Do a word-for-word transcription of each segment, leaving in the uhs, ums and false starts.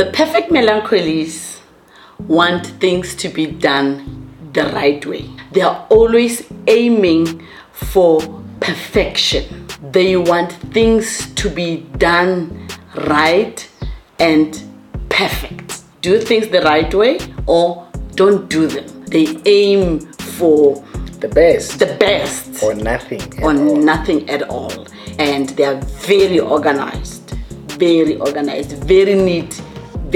The perfect melancholies want things to be done the right way. They are always aiming for perfection. They want things to be done right and perfect. Do things the right way or don't do them. They aim for the best. The best. Or nothing. Or nothing at all. And they are very organized. Very organized. Very neat.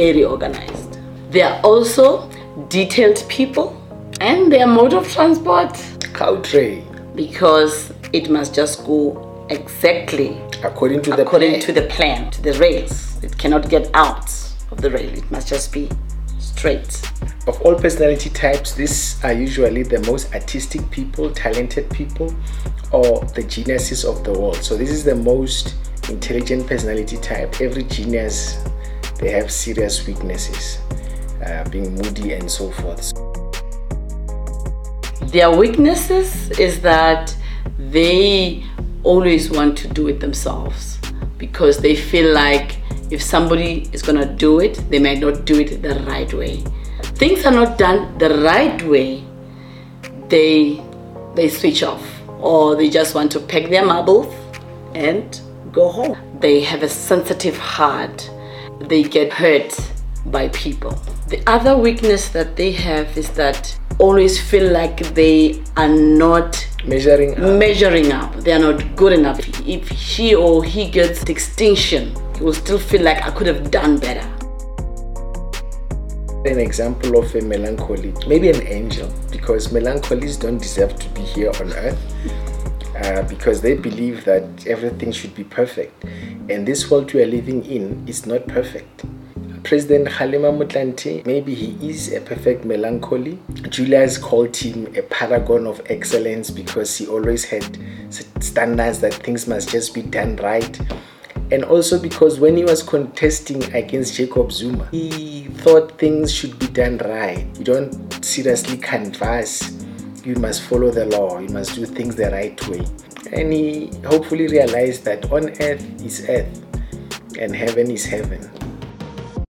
Very organized. They are also detailed people, and their mode of transport, cow tray, because it must just go exactly according to the according plan. to the plan, to the rails. It cannot get out of the rail. It must just be straight. Of all personality types, these are usually the most artistic people, talented people, or the geniuses of the world. So this is the most intelligent personality type. Every genius, they have serious weaknesses, uh, being moody and so forth. Their weaknesses is that they always want to do it themselves, because they feel like if somebody is going to do it, they might not do it the right way. Things are not done the right way, they, they switch off, or they just want to pack their marbles and go home. They have a sensitive heart. They get hurt by people. The other weakness that they have is that always feel like they are not measuring up. measuring up. They are not good enough. If she or he gets distinction, he will still feel like I could have done better. An example of a melancholy, maybe an angel, because melancholies don't deserve to be here on earth. Uh, because they believe that everything should be perfect, and this world we are living in is not perfect. President Kgalema Motlanthe, maybe he is a perfect melancholy. Julia has called him a paragon of excellence because he always had standards that things must just be done right, and also because when he was contesting against Jacob Zuma, he thought things should be done right. You don't seriously canvass. You must follow the law, you must do things the right way. And he hopefully realized that on earth is earth and heaven is heaven.